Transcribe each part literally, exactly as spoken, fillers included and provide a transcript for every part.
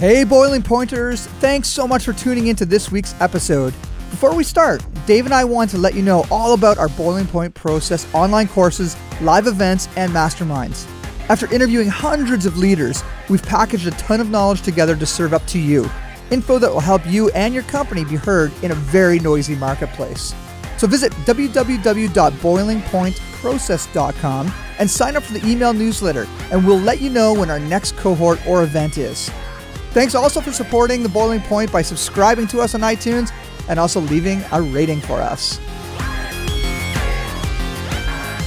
Hey, Boiling Pointers. Thanks so much for tuning into this week's episode. Before we start, Dave and I want to let you know all about our Boiling Point Process online courses, live events, and masterminds. After interviewing hundreds of leaders, we've packaged a ton of knowledge together to serve up to you. Info that will help you and your company be heard in a very noisy marketplace. So visit w w w dot boiling point process dot com and sign up for the email newsletter, and we'll let you know when our next cohort or event is. Thanks also for supporting The Boiling Point by subscribing to us on iTunes and also leaving a rating for us.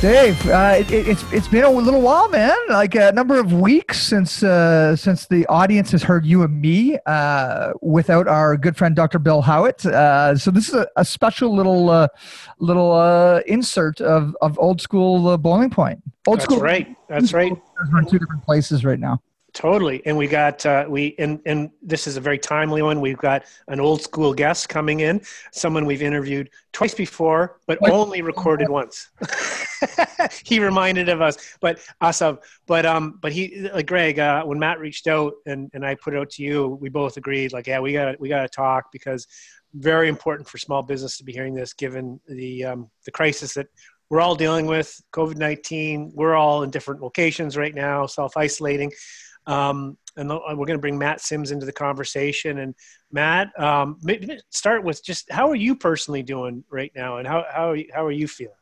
Dave, uh, it, it's it's been a little while, man. Like a number of weeks since uh, since the audience has heard you and me uh, without our good friend Doctor Bill Howitt. Uh, so this is a, a special little uh, little uh, insert of of old school uh, Boiling Point. Old That's school, right? That's right. We're in two different places right now. Totally. And we got, uh, we, and, and this is a very timely one. We've got an old school guest coming in, someone we've interviewed twice before, but twice. only recorded once. He reminded of us, but us of, but, um, but he, like Greg, uh, when Matt reached out and, and I put it out to you, we both agreed like, yeah, we gotta, we gotta talk, because very important for small business to be hearing this, given the, um, the crisis that we're all dealing with, covid nineteen. We're all in different locations right now, self-isolating. Um, and we're going to bring Matt Symes into the conversation. And Matt, um, start with just how are you personally doing right now, and how how are you, how are you feeling?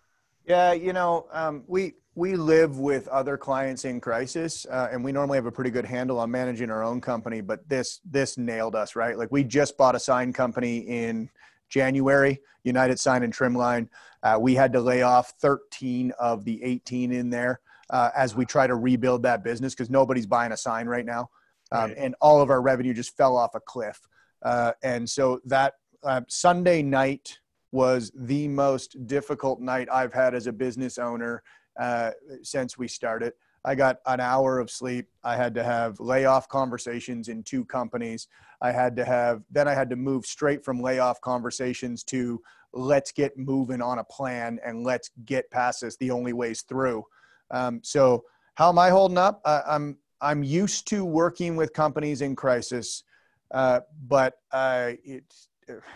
Yeah, you know, um, we we live with other clients in crisis, uh, and we normally have a pretty good handle on managing our own company. But this this nailed us, right? Like we just bought a sign company in January, United Sign and Trimline. Uh, we had to lay off thirteen of the eighteen in there. Uh, as we try to rebuild that business, because nobody's buying a sign right now. Um, right. And all of our revenue just fell off a cliff. Uh, and so that uh, Sunday night was the most difficult night I've had as a business owner uh, since we started. I got an hour of sleep. I had to have layoff conversations in two companies. I had to have, then I had to move straight from layoff conversations to let's get moving on a plan and let's get past this. The only way's through. Um, so how am I holding up? Uh, I'm, I'm used to working with companies in crisis, uh, but, uh, it,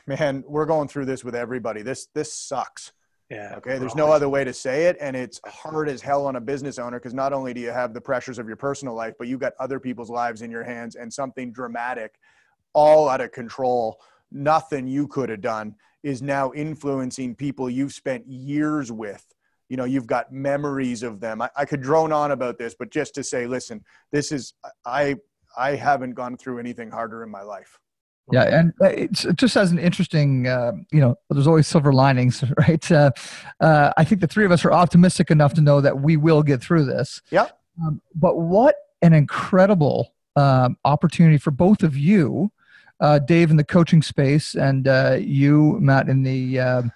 man, we're going through this with everybody. This, this sucks. Yeah. Okay. There's no other way to say it. And it's hard as hell on a business owner, because not only do you have the pressures of your personal life, but you've got other people's lives in your hands, and something dramatic, all out of control, nothing you could have done, is now influencing people you've spent years with. You know, you've got memories of them. I, I could drone on about this, but just to say, listen, this is, I, I haven't gone through anything harder in my life. Yeah. And it's, it just has an interesting, uh, you know, there's always silver linings, right? Uh, uh, I think the three of us are optimistic enough to know that we will get through this. Yeah. Um, but what an incredible um, opportunity for both of you, uh, Dave in the coaching space, and uh, you, Matt, in the, um,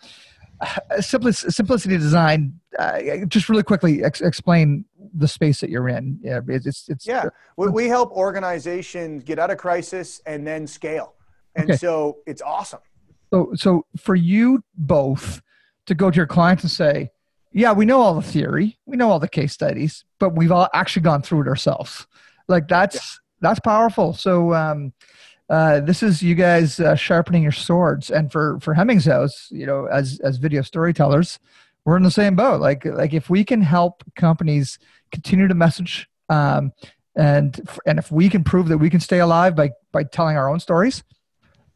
Symplicity Design. Uh, just really quickly ex- explain the space that you're in. Yeah, it's, it's, yeah. We, we help organizations get out of crisis and then scale. And okay. So it's awesome. So, so for you both to go to your clients and say, yeah, we know all the theory, we know all the case studies, but we've all actually gone through it ourselves. Like that's, yeah. that's powerful. So, um, Uh, this is you guys uh, sharpening your swords, and for, for Hemmings House, you know, as as video storytellers, we're in the same boat. Like like if we can help companies continue to message, um, and and if we can prove that we can stay alive by by telling our own stories,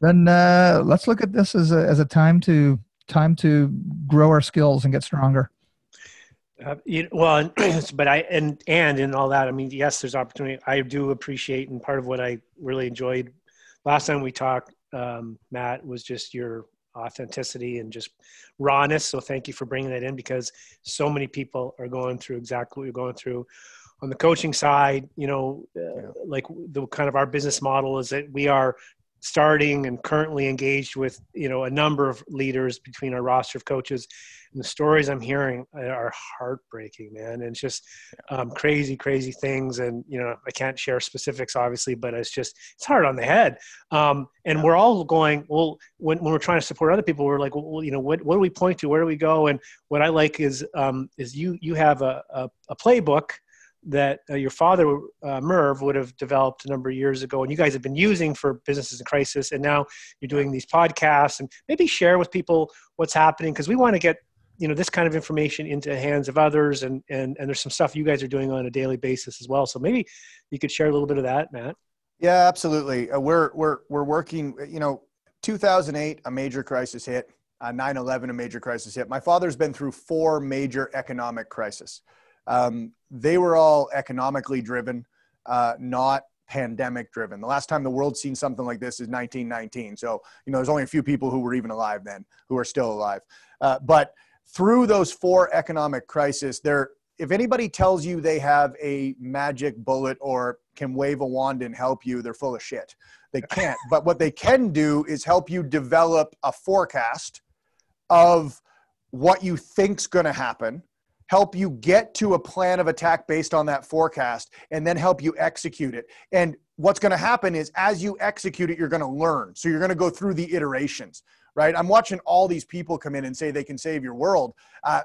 then uh, let's look at this as a as a time to time to grow our skills and get stronger. Uh, you, well, but I, and and in all that, I mean, yes, there's opportunity. I do appreciate, and part of what I really enjoyed last time we talked, um, Matt, was just your authenticity and just rawness. So thank you for bringing that in, because so many people are going through exactly what you're going through on the coaching side, you know, yeah. like the kind of our business model is that we are starting and currently engaged with, you know, a number of leaders between our roster of coaches, and the stories I'm hearing are heartbreaking, man. And it's just um, crazy, crazy things. And, you know, I can't share specifics obviously, but it's just, it's hard on the head. Um, and yeah. we're all going, well, when, when we're trying to support other people, we're like, well, you know, what, what do we point to? Where do we go? And what I like is, um, is you, you have a, a, a playbook that uh, your father, uh, Merv, would have developed a number of years ago, and you guys have been using for businesses in crisis. And now you're doing these podcasts, and maybe share with people what's happening, because we want to get, you know, this kind of information into the hands of others. And, and, and there's some stuff you guys are doing on a daily basis as well. So maybe you could share a little bit of that, Matt. Yeah, absolutely. Uh, we're, we're, we're working, you know, two thousand eight, a major crisis hit, uh, nine eleven, a major crisis hit. My father's been through four major economic crises. Um, they were all economically driven, uh, not pandemic driven. The last time the world seen something like this is nineteen nineteen. So, you know, there's only a few people who were even alive then who are still alive. Uh, but through those four economic crises there, if anybody tells you they have a magic bullet or can wave a wand and help you, they're full of shit. They can't, but what they can do is help you develop a forecast of what you think's going to happen, help you get to a plan of attack based on that forecast, and then help you execute it. And what's going to happen is as you execute it, you're going to learn. So you're going to go through the iterations, right? I'm watching all these people come in and say they can save your world. Uh,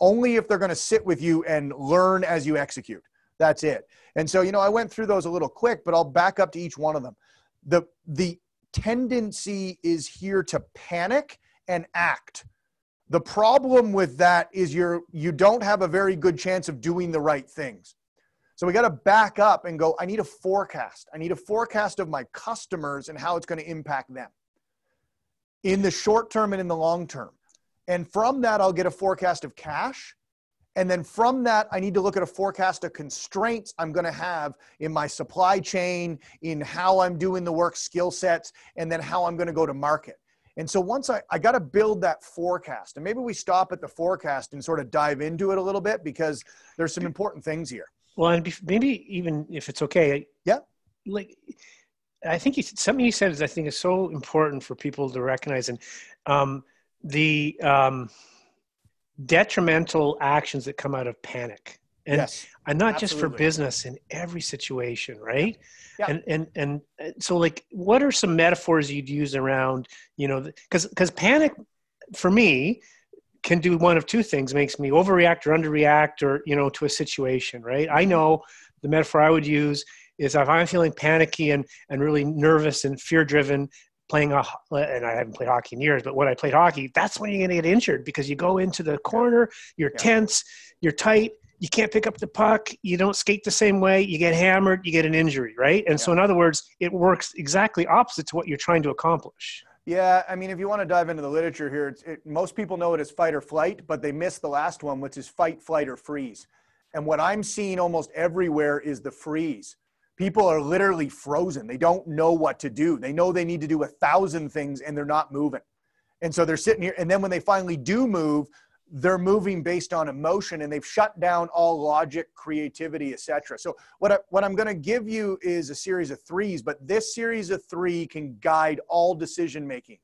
only if they're going to sit with you and learn as you execute. That's it. And so, you know, I went through those a little quick, but I'll back up to each one of them. The, the tendency is here to panic and act. The problem with that is you're, you don't have a very good chance of doing the right things. So we got to back up and go, I need a forecast. I need a forecast of my customers and how it's going to impact them in the short term and in the long term. And from that, I'll get a forecast of cash. And then from that, I need to look at a forecast of constraints I'm going to have in my supply chain, in how I'm doing the work, skill sets, and then how I'm going to go to market. And so once I, I got to build that forecast, and maybe we stop at the forecast and sort of dive into it a little bit, because there's some important things here. Well, and maybe even if it's okay. Yeah. Like, I think you, something you said is, I think is so important for people to recognize, and um, the um, detrimental actions that come out of panic. And, yes, and not absolutely. Just for business, in every situation, right? Yeah. And, and, and so like, what are some metaphors you'd use around, you know, because, because panic for me can do one of two things. Makes me overreact or underreact, or, you know, to a situation, right? I know the metaphor I would use is if I'm feeling panicky and, and really nervous and fear-driven, playing, a, and I haven't played hockey in years, but when I played hockey, that's when you're going to get injured, because you go into the corner, you're yeah. tense, you're tight, you can't pick up the puck, you don't skate the same way, you get hammered, you get an injury, right? And yeah. so in other words, it works exactly opposite to what you're trying to accomplish. Yeah, I mean, if you want to dive into the literature here, it's, it, most people know it as fight or flight, but they miss the last one, which is fight, flight, or freeze. And what I'm seeing almost everywhere is the freeze. People are literally frozen. They don't know what to do. They know they need to do a thousand things and they're not moving. And so they're sitting here, and then when they finally do move, they're moving based on emotion, and they've shut down all logic, creativity, et cetera. So what, I, what I'm going to give you is a series of threes, but this series of three can guide all decision-making: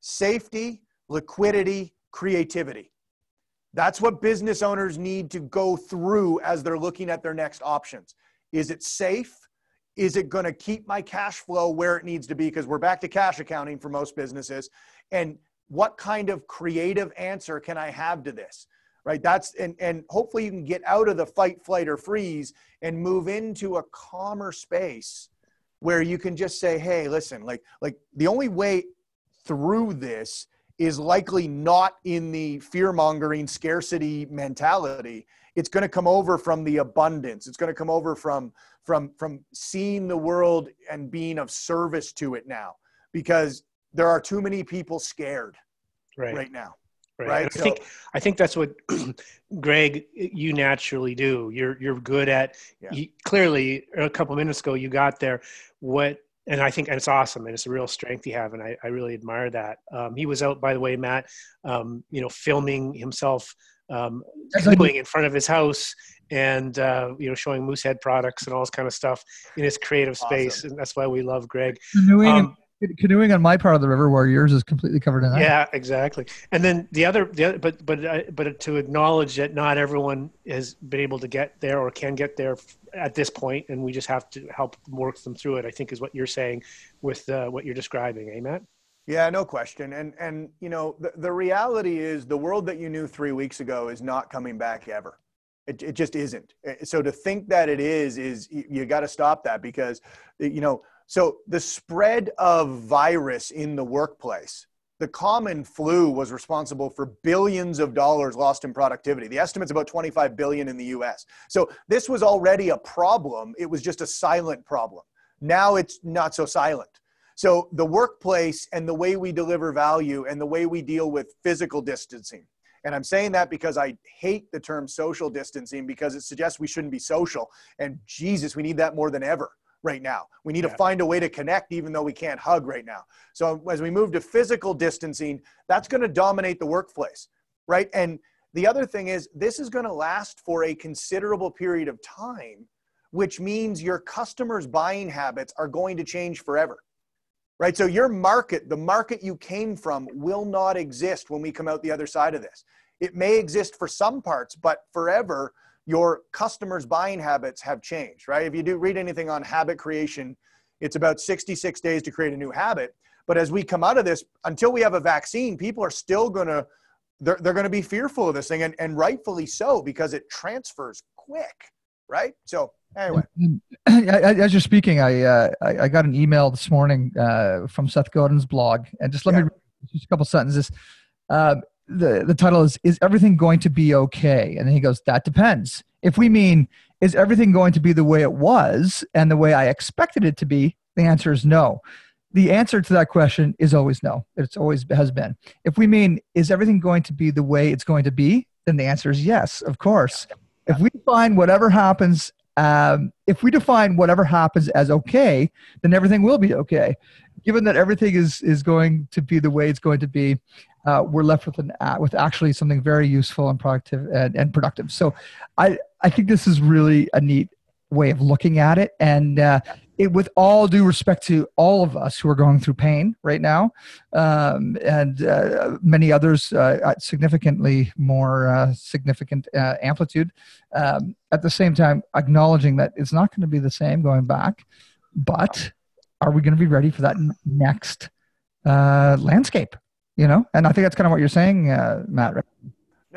safety, liquidity, creativity. That's what business owners need to go through as they're looking at their next options. Is it safe? Is it going to keep my cash flow where it needs to be? Because we're back to cash accounting for most businesses. And what kind of creative answer can I have to this, right? That's, and, and hopefully you can get out of the fight, flight, or freeze and move into a calmer space where you can just say, hey, listen, like, like the only way through this is likely not in the fear-mongering scarcity mentality. It's going to come over from the abundance. It's going to come over from, from, from seeing the world and being of service to it now, because there are too many people scared right, right now. Right. right? I so, think, I think that's what Greg, you naturally do. You're, you're good at, yeah. you, clearly a couple of minutes ago, you got there. What, and I think and it's awesome. And it's a real strength you have. And I, I really admire that. Um, he was out, by the way, Matt, um, you know, filming himself, um, doing in front of his house and uh, you know, showing Moosehead products and all this kind of stuff in his creative space. Awesome. And that's why we love Greg. Canoeing, um, canoeing on my part of the river, where yours is completely covered in ice. Yeah, exactly. And then the other, the other but but uh, but to acknowledge that not everyone has been able to get there or can get there at this point, and we just have to help work them through it, I think is what you're saying with uh, what you're describing, eh, Matt? Yeah, no question. And, and you know, the, the reality is the world that you knew three weeks ago is not coming back ever. It, it just isn't. So to think that it is, is you got to stop that, because, you know, so the spread of virus in the workplace, the common flu was responsible for billions of dollars lost in productivity. The estimate's about twenty-five billion in the U S. So this was already a problem. It was just a silent problem. Now it's not so silent. So the workplace and the way we deliver value and the way we deal with physical distancing. And I'm saying that because I hate the term social distancing, because it suggests we shouldn't be social. And Jesus, we need that more than ever right now. We need yeah. to find a way to connect even though we can't hug right now. So as we move to physical distancing, that's going to dominate the workplace, right? And the other thing is, this is going to last for a considerable period of time, which means your customers' buying habits are going to change forever. Right? So your market, the market you came from, will not exist when we come out the other side of this. It may exist for some parts, but forever, your customers' buying habits have changed, right? If you do read anything on habit creation, it's about sixty-six days to create a new habit. But as we come out of this, until we have a vaccine, people are still going to, they're, they're going to be fearful of this thing, and, and rightfully so, because it transfers quick, right? So anyway, as you're speaking, I, uh, I got an email this morning uh, from Seth Godin's blog, and just let yeah. me read just a couple sentences. Uh, the the title is "Is everything going to be okay?" And then he goes, "That depends. If we mean is everything going to be the way it was and the way I expected it to be, the answer is no. The answer to that question is always no. It's always has been. If we mean is everything going to be the way it's going to be, then the answer is yes, of course. If we find whatever happens." Um, if we define whatever happens as okay, then everything will be okay. Given that everything is, is going to be the way it's going to be, uh, we're left with an uh, with actually something very useful and productive and, and productive. So I, I think this is really a neat way of looking at it. And uh, it, with all due respect to all of us who are going through pain right now, um, and uh, many others uh, at significantly more uh, significant uh, amplitude, um, at the same time, acknowledging that it's not going to be the same going back, but are we going to be ready for that next uh, landscape? You know, and I think that's kind of what you're saying, uh, Matt, right?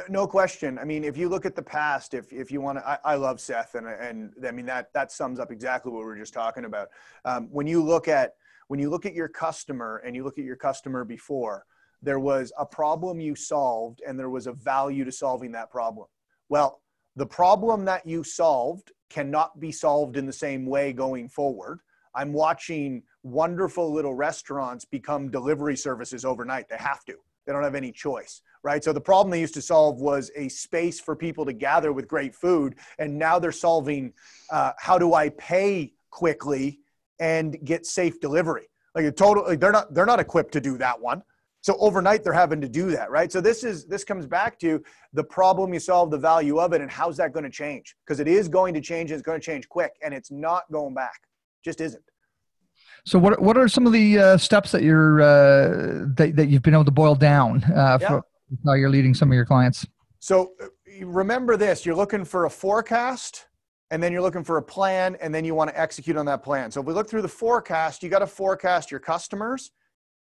No question. I mean, if you look at the past, if, if you want to, I, I love Seth, and, and I mean, that, that sums up exactly what we were just talking about. Um, when you look at, when you look at your customer and you look at your customer before, there was a problem you solved and there was a value to solving that problem. Well, the problem that you solved cannot be solved in the same way going forward. I'm watching wonderful little restaurants become delivery services overnight. They have to, they don't have any choice. Right? So the problem they used to solve was a space for people to gather with great food. And now they're solving, uh, how do I pay quickly and get safe delivery? Like a total, like they're not, they're not equipped to do that one. So overnight they're having to do that. Right? So this is, this comes back to the problem you solve, the value of it. And how's that going to change? Because it is going to change, and it's going to change quick, and it's not going back. It just isn't. So what, what are some of the uh, steps that you're, uh, that, that you've been able to boil down uh, yeah. for, how you're leading some of your clients? So remember this, you're looking for a forecast, and then you're looking for a plan, and then you want to execute on that plan. So if we look through the forecast, you got to forecast your customers.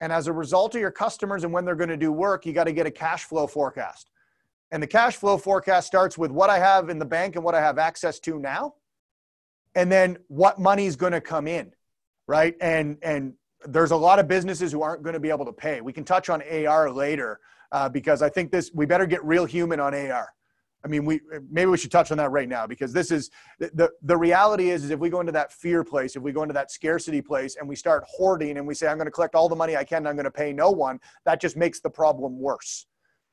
And as a result of your customers and when they're going to do work, you got to get a cash flow forecast. And the cash flow forecast starts with what I have in the bank and what I have access to now. And then what money is going to come in, right? And, and there's a lot of businesses who aren't going to be able to pay. We can touch on A R later. Uh, because I think this, we better get real human on A R. I mean, we maybe we should touch on that right now, because this is the the reality is, is if we go into that fear place, if we go into that scarcity place, and we start hoarding, and we say, I'm going to collect all the money I can, and I'm going to pay no one, that just makes the problem worse,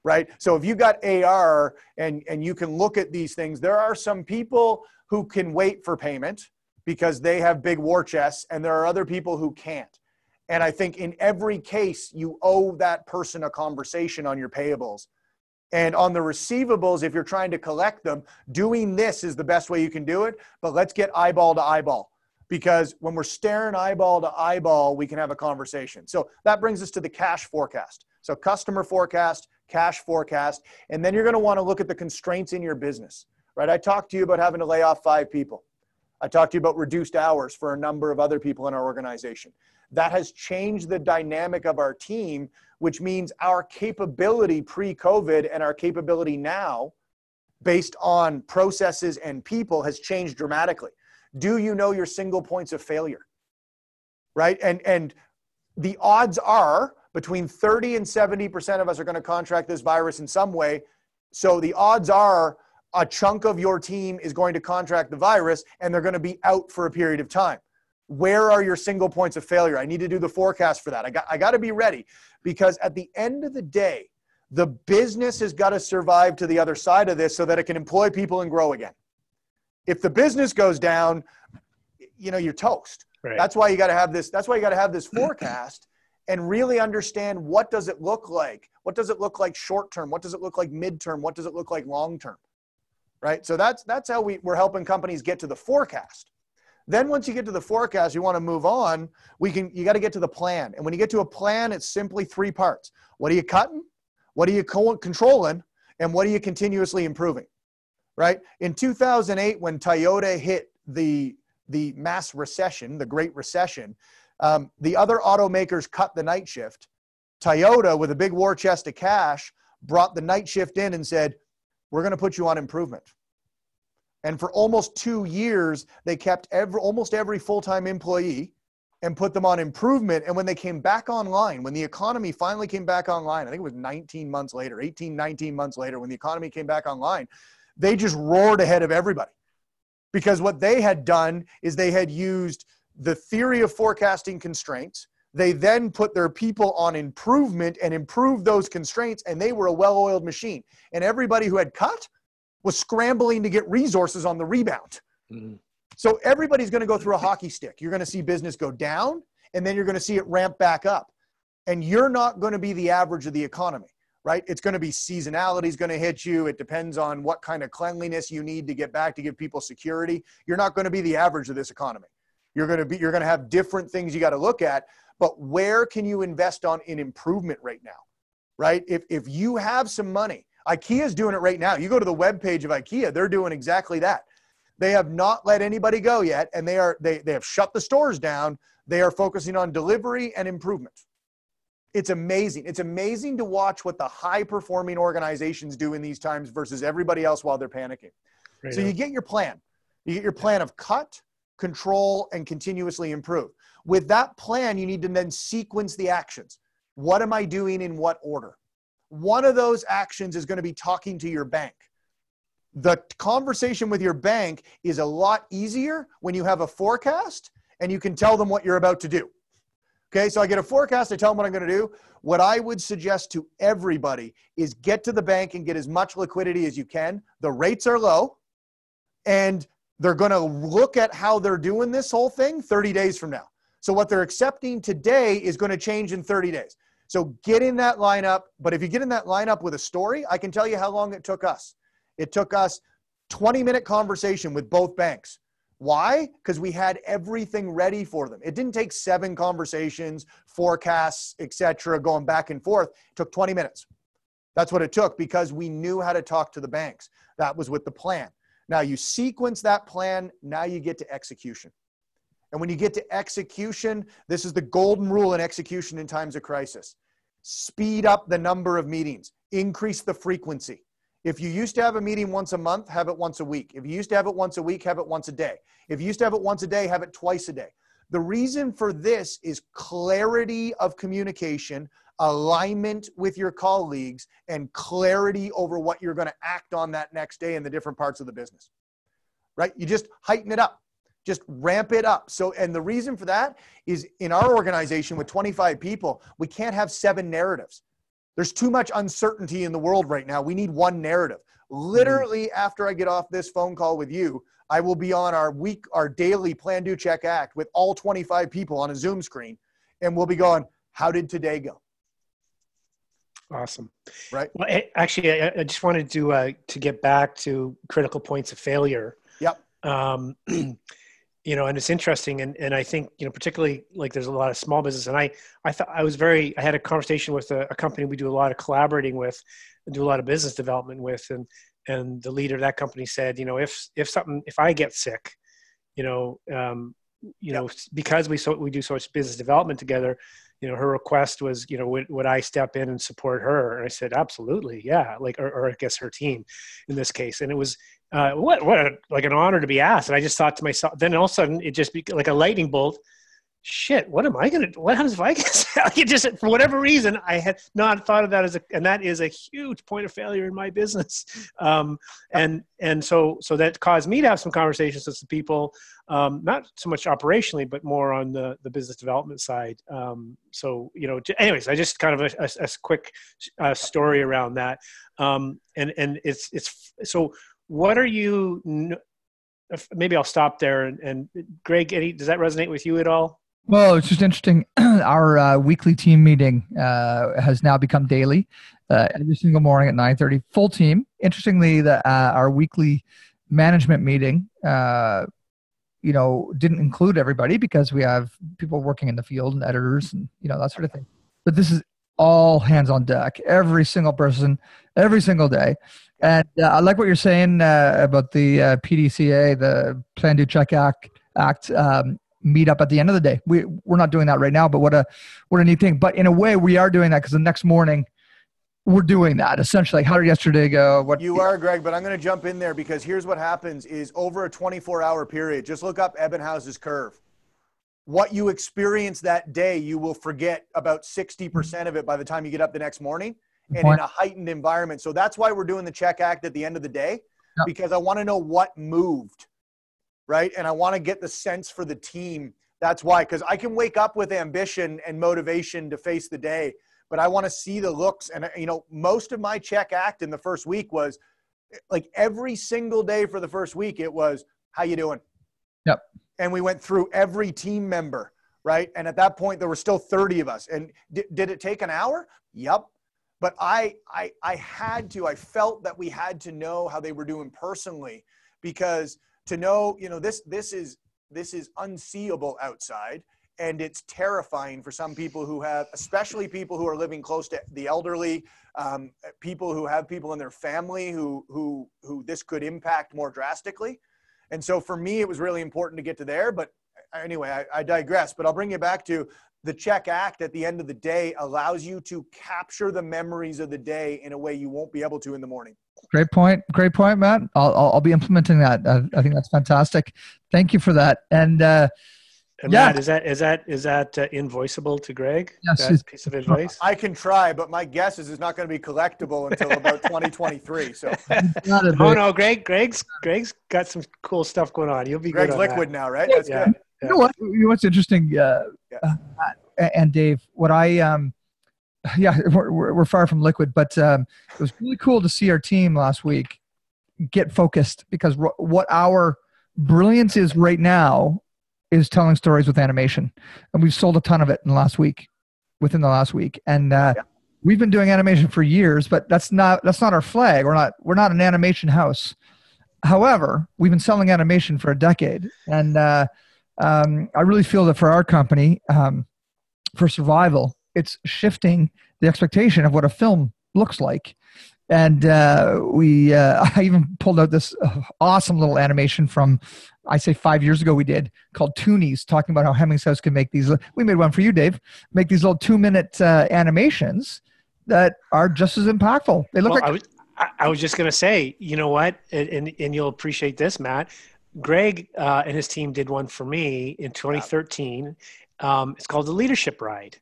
right? So if you got A R and and you can look at these things, there are some people who can wait for payment because they have big war chests, and there are other people who can't. And I think in every case, you owe that person a conversation on your payables. And on the receivables, if you're trying to collect them, doing this is the best way you can do it. But let's get eyeball to eyeball, because when we're staring eyeball to eyeball, we can have a conversation. So that brings us to the cash forecast. So customer forecast, cash forecast, and then you're going to want to look at the constraints in your business, right? I talked to you about having to lay off five people. I talked to you about reduced hours for a number of other people in our organization. That has changed the dynamic of our team, which means our capability pre-COVID and our capability now based on processes and people has changed dramatically. Do you know your single points of failure, right? And, and the odds are between thirty and seventy percent of us are going to contract this virus in some way. So the odds are a chunk of your team is going to contract the virus and they're going to be out for a period of time. Where are your single points of failure? I need to do the forecast for that. I got, I got to be ready, because at the end of the day, the business has got to survive to the other side of this so that it can employ people and grow again. If the business goes down, you know, you're toast. Right. That's why you got to have this. That's why you got to have this forecast and really understand, what does it look like? What does it look like short-term? What does it look like mid-term? What does it look like long-term? Right? So that's, that's how we, we're helping companies get to the forecast. Then once you get to the forecast, you want to move on. We can, you got to get to the plan. And when you get to a plan, it's simply three parts. What are you cutting? What are you controlling? And what are you continuously improving? Right? In two thousand eight, when Toyota hit the, the mass recession, the Great Recession, um, the other automakers cut the night shift. Toyota, with a big war chest of cash, brought the night shift in and said, we're going to put you on improvement. And for almost two years, they kept every, almost every full-time employee and put them on improvement. And when they came back online, when the economy finally came back online, I think it was nineteen months later, eighteen, nineteen months later, when the economy came back online, they just roared ahead of everybody. Because what they had done is they had used the theory of forecasting constraints. They then put their people on improvement and improved those constraints, and they were a well-oiled machine. And everybody who had cut was scrambling to get resources on the rebound. Mm-hmm. So everybody's going to go through a hockey stick. You're going to see business go down, and then you're going to see it ramp back up. And you're not going to be the average of the economy, right? It's going to be seasonality is going to hit you. It depends on what kind of cleanliness you need to get back to give people security. You're not going to be the average of this economy. You're going to be, you're going to have different things you got to look at. But where can you invest on in improvement right now, right? If, if you have some money, Ikea's doing it right now. You go to the webpage of Ikea, they're doing exactly that. They have not let anybody go yet, and they, are, they, they have shut the stores down. They are focusing on delivery and improvement. It's amazing. It's amazing to watch what the high-performing organizations do in these times versus everybody else while they're panicking. Right. So you get your plan. You get your plan of cut, control, and continuously improve. With that plan, you need to then sequence the actions. What am I doing in what order? One of those actions is going to be talking to your bank. The conversation with your bank is a lot easier when you have a forecast and you can tell them what you're about to do. Okay, so I get a forecast, I tell them what I'm going to do. What I would suggest to everybody is get to the bank and get as much liquidity as you can. The rates are low, and they're going to look at how they're doing this whole thing thirty days from now. So what they're accepting today is going to change in thirty days. So get in that lineup. But if you get in that lineup with a story, I can tell you how long it took us. It took us twenty minute conversation with both banks. Why? Because we had everything ready for them. It didn't take seven conversations, forecasts, et cetera, going back and forth. It took twenty minutes. That's what it took, because we knew how to talk to the banks. That was with the plan. Now you sequence that plan. Now you get to execution. And when you get to execution, this is the golden rule in execution in times of crisis. Speed up the number of meetings. Increase the frequency. If you used to have a meeting once a month, have it once a week. If you used to have it once a week, have it once a day. If you used to have it once a day, have it twice a day. The reason for this is clarity of communication, alignment with your colleagues, and clarity over what you're going to act on that next day in the different parts of the business. Right? You just heighten it up. Just ramp it up. So, and the reason for that is in our organization with twenty-five people, we can't have seven narratives. There's too much uncertainty in the world right now. We need one narrative. Literally, mm-hmm. after I get off this phone call with you, I will be on our week, our daily plan, do, check, act with all twenty-five people on a Zoom screen. And we'll be going, how did today go? Awesome. Right. Well, actually, I, I just wanted to uh, to get back to critical points of failure. Yep. Um, you know, and it's interesting, and and I think, you know, particularly like there's a lot of small business, and I I thought I was very I had a conversation with a, a company we do a lot of collaborating with, and do a lot of business development with, and and the leader of that company said, you know, if if something if I get sick, you know, um, you yep. know, because we so we do so much business development together. You know, her request was, you know, would, would I step in and support her? And I said, absolutely. Yeah. Like, or, or I guess her team in this case. And it was, uh, what, what a, like an honor to be asked. And I just thought to myself, then all of a sudden it just be like a lightning bolt. Shit. What am I going to, what happens if I get, like just, for whatever reason, I had not thought of that as a, and that is a huge point of failure in my business. Um, and, and so, so that caused me to have some conversations with some people, um, not so much operationally, but more on the, the business development side. Um, so, you know, anyways, I just kind of a, a, a quick uh, story around that. Um, and, and it's, it's, so what are you, maybe I'll stop there. And, and Greg, any, does that resonate with you at all? Well, it's just interesting. Our uh, weekly team meeting uh, has now become daily, uh, every single morning at nine thirty, full team. Interestingly, the, uh, our weekly management meeting, uh, you know, didn't include everybody because we have people working in the field and editors and, you know, that sort of thing. But this is all hands on deck, every single person, every single day. And uh, I like what you're saying uh, about the uh, P D C A, the Plan, Do, Check Act, Act um, meet up at the end of the day. We, we're not doing that right now, but what a what a neat thing. But in a way, we are doing that because the next morning, we're doing that. Essentially, how did yesterday go? What You are, Greg, but I'm going to jump in there because here's what happens is over a twenty-four hour period, just look up Ebbinghaus's curve. What you experience that day, you will forget about sixty percent of it by the time you get up the next morning and in a heightened environment. So that's why we're doing the check act at the end of the day, yep. because I want to know what moved. Right. And I want to get the sense for the team. That's why, because I can wake up with ambition and motivation to face the day, but I want to see the looks. And, you know, most of my check act in the first week was like every single day for the first week, it was, how you doing? Yep. And we went through every team member. Right. And at that point there were still thirty of us. And d- did it take an hour? Yep. But I, I, I had to, I felt that we had to know how they were doing personally because to know, you know, this, this is, this is unseeable outside and it's terrifying for some people who have, especially people who are living close to the elderly, um, people who have people in their family who, who, who this could impact more drastically. And so for me, it was really important to get to there, but anyway, I, I digress, but I'll bring you back to the check act at the end of the day allows you to capture the memories of the day in a way you won't be able to in the morning. Great point. Great point, Matt. I'll I'll be implementing that. I, I think that's fantastic. Thank you for that. And, uh, and yeah, Matt, is that is that is that uh, invoiceable to Greg? Yes, that piece of advice. I can try, but my guess is it's not going to be collectible until about twenty twenty-three. So, oh no, Greg, Greg's Greg's got some cool stuff going on. You'll be Greg's good on liquid that. Now, right? That's yeah. good. You know what? You know what's interesting, uh, yeah. uh, Matt and Dave. What I um. Yeah, we're, we're far from liquid, but um, it was really cool to see our team last week get focused because r- what our brilliance is right now is telling stories with animation. And we've sold a ton of it in the last week, within the last week. And uh, yeah. we've been doing animation for years, but that's not that's not our flag. We're not we're not an animation house. However, we've been selling animation for a decade. And uh, um, I really feel that for our company, um, for survival, it's shifting the expectation of what a film looks like. And uh, we, uh, I even pulled out this awesome little animation from, I say five years ago we did, called Toonies, talking about how Hemmings House can make these, we made one for you, Dave, make these little two-minute uh, animations that are just as impactful. They look well, like- I was, I was just going to say, you know what, and, and, and you'll appreciate this, Matt, Greg uh, and his team did one for me in twenty thirteen. Um, it's called The Leadership Ride.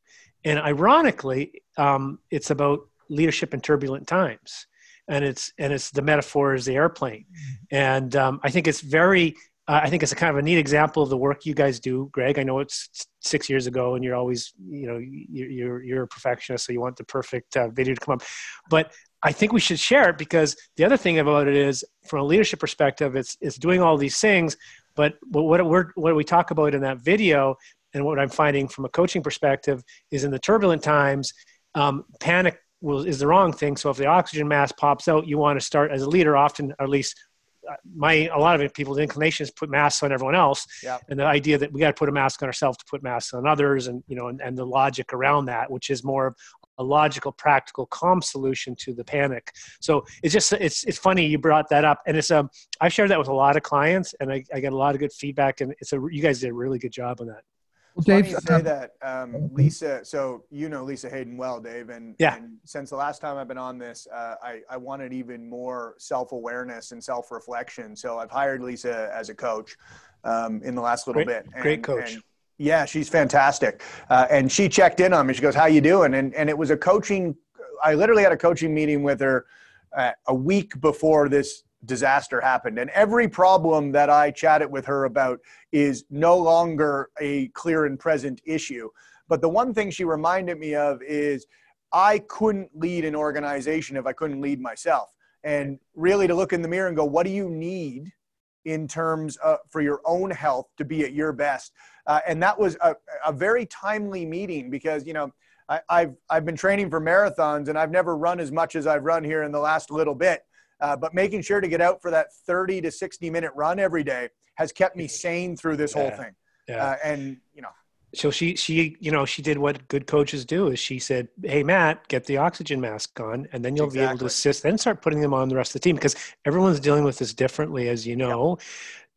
And ironically, um, it's about leadership in turbulent times, and it's and it's the metaphor is the airplane, and um, I think it's very, uh, I think it's a kind of a neat example of the work you guys do, Greg. I know it's six years ago, and you're always, you know, you're you're a perfectionist, so you want the perfect uh, video to come up, but I think we should share it because the other thing about it is, from a leadership perspective, it's it's doing all these things, but what we're what we talk about in that video. And what I'm finding from a coaching perspective is in the turbulent times, um, panic will, is the wrong thing. So if the oxygen mask pops out, you want to start as a leader often, or at least my, a lot of it, people's inclination is put masks on everyone else. Yeah. And the idea that we got to put a mask on ourselves to put masks on others, and, you know, and, and the logic around that, which is more of a logical, practical, calm solution to the panic. So it's just, it's, it's funny you brought that up, and it's, um, I've shared that with a lot of clients, and I, I get a lot of good feedback, and it's a, you guys did a really good job on that. Well, Dave, funny you say that, um, Lisa, so you know Lisa Hayden well, Dave, and, yeah. and since the last time I've been on this, uh, I, I wanted even more self-awareness and self-reflection. So I've hired Lisa as a coach um, in the last little great, bit. And, great coach. And, yeah, she's fantastic. Uh, and she checked in on me. She goes, how you doing? And, and it was a coaching, I literally had a coaching meeting with her uh, a week before this disaster happened, and every problem that I chatted with her about is no longer a clear and present issue. But the one thing she reminded me of is I couldn't lead an organization if I couldn't lead myself, and really to look in the mirror and go, what do you need in terms of for your own health to be at your best? Uh, and that was a, a very timely meeting, because, you know, I, I've I've been training for marathons, and I've never run as much as I've run here in the last little bit. Uh, but making sure to get out for that thirty to sixty minute run every day has kept me sane through this yeah, whole thing. Yeah. Uh, and, you know, so she, she, you know, she did what good coaches do, is she said, hey, Matt, get the oxygen mask on, and then you'll exactly. be able to assist, then start putting them on the rest of the team, because everyone's dealing with this differently. As you know,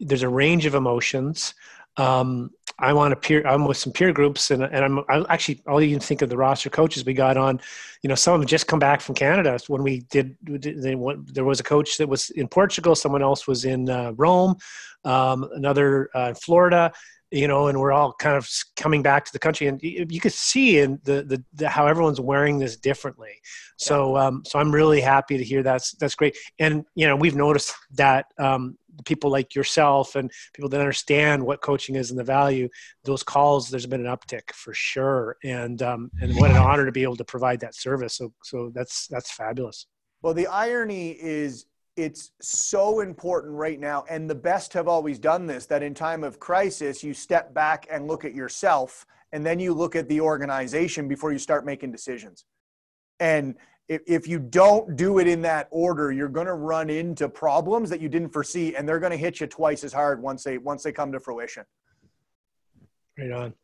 yep. there's a range of emotions. Um, I'm on a peer, I'm with some peer groups, and, and I'm I actually, I'll even think of the roster coaches we got on, you know, some of them just come back from Canada. When we did, they went, there was a coach that was in Portugal. Someone else was in uh, Rome, um, another in uh, Florida, you know, and we're all kind of coming back to the country, and you, you could see in the, the, the, how everyone's wearing this differently. So, um, so I'm really happy to hear that's, that's great. And, you know, we've noticed that, um, people like yourself and people that understand what coaching is and the value, those calls, there's been an uptick for sure. And, um, and what an honor to be able to provide that service. So, so that's, that's fabulous. Well, the irony is it's so important right now. And the best have always done this, that in time of crisis, you step back and look at yourself, and then you look at the organization before you start making decisions. And if you don't do it in that order, you're going to run into problems that you didn't foresee, and they're going to hit you twice as hard once they once they come to fruition. Right on.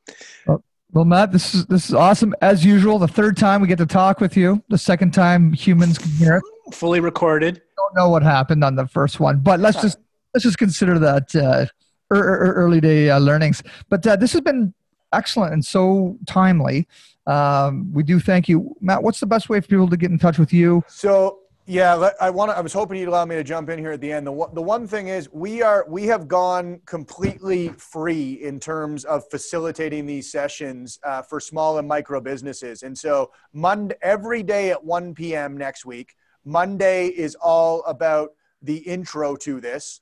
Well, well, Matt, this is this is awesome as usual. The third time we get to talk with you. The second time humans can hear it. Fully recorded. Don't know what happened on the first one, but let's just let's just consider that uh, early day uh, learnings. But uh, this has been excellent and so timely. Um, we do thank you. Matt, what's the best way for people to get in touch with you? So, yeah, I want to, I was hoping you'd allow me to jump in here at the end. The, the one thing is we are, we have gone completely free in terms of facilitating these sessions uh, for small and micro businesses. And so Monday, every day at one P M next week, Monday is all about the intro to this.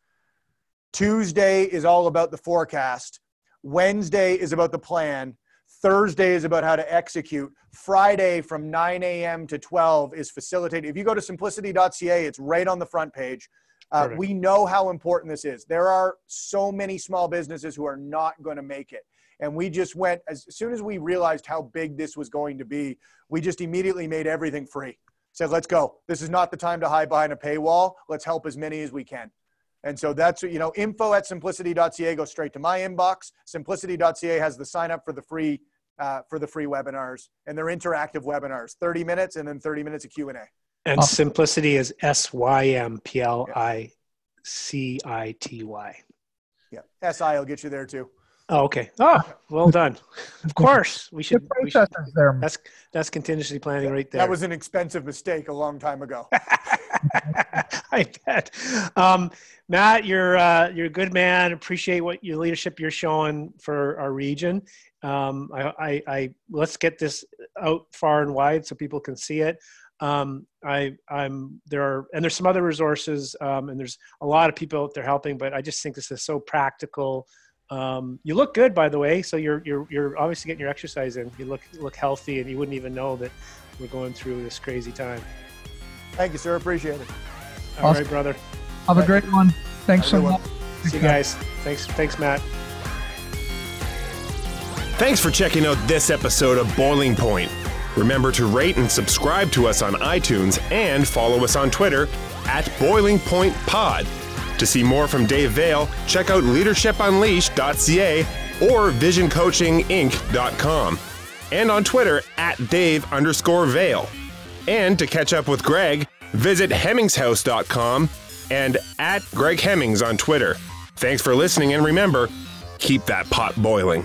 Tuesday is all about the forecast. Wednesday is about the plan. Thursday is about how to execute. Friday from nine A M to twelve is facilitated. If you go to symplicity dot C A, it's right on the front page. Uh, we know how important this is. There are so many small businesses who are not going to make it. And we just went, as soon as we realized how big this was going to be, we just immediately made everything free. Said, let's go. This is not the time to hide behind a paywall. Let's help as many as we can. And so that's, you know, info at symplicity dot C A goes straight to my inbox. Symplicity dot C A has the sign up for the free, uh, for the free webinars, and they're interactive webinars, thirty minutes and then thirty minutes of Q and A. And awesome. Symplicity is S Y M P L I C I T Y. Yeah. S I will get you there too. Oh, okay. Oh, well done. Of course we should, we should there. That's, that's contingency planning right there. That was an expensive mistake a long time ago. I bet. Um, Matt, you're, uh, you're a good man. Appreciate what your leadership you're showing for our region. Um, I, I, I, let's get this out far and wide so people can see it. Um, I, I'm, there are, and there's some other resources, um, and there's a lot of people out there helping, but I just think this is so practical. Um, you look good, by the way. So you're, you're, you're obviously getting your exercise in. You look, look healthy, and you wouldn't even know that we're going through this crazy time. Thank you, sir. Appreciate it. All awesome. Right, brother. Have a great one. Thanks so much. See you guys. Thanks. Thanks, Matt. Thanks for checking out this episode of Boiling Point. Remember to rate and subscribe to us on iTunes and follow us on Twitter at Boiling Point Pod. To see more from Dave Veale, check out leadership unleashed dot c a or vision coaching inc dot com and on Twitter at Dave underscore Veale. And to catch up with Greg, visit hemmings house dot com and at Greg Hemmings on Twitter. Thanks for listening, and remember, keep that pot boiling.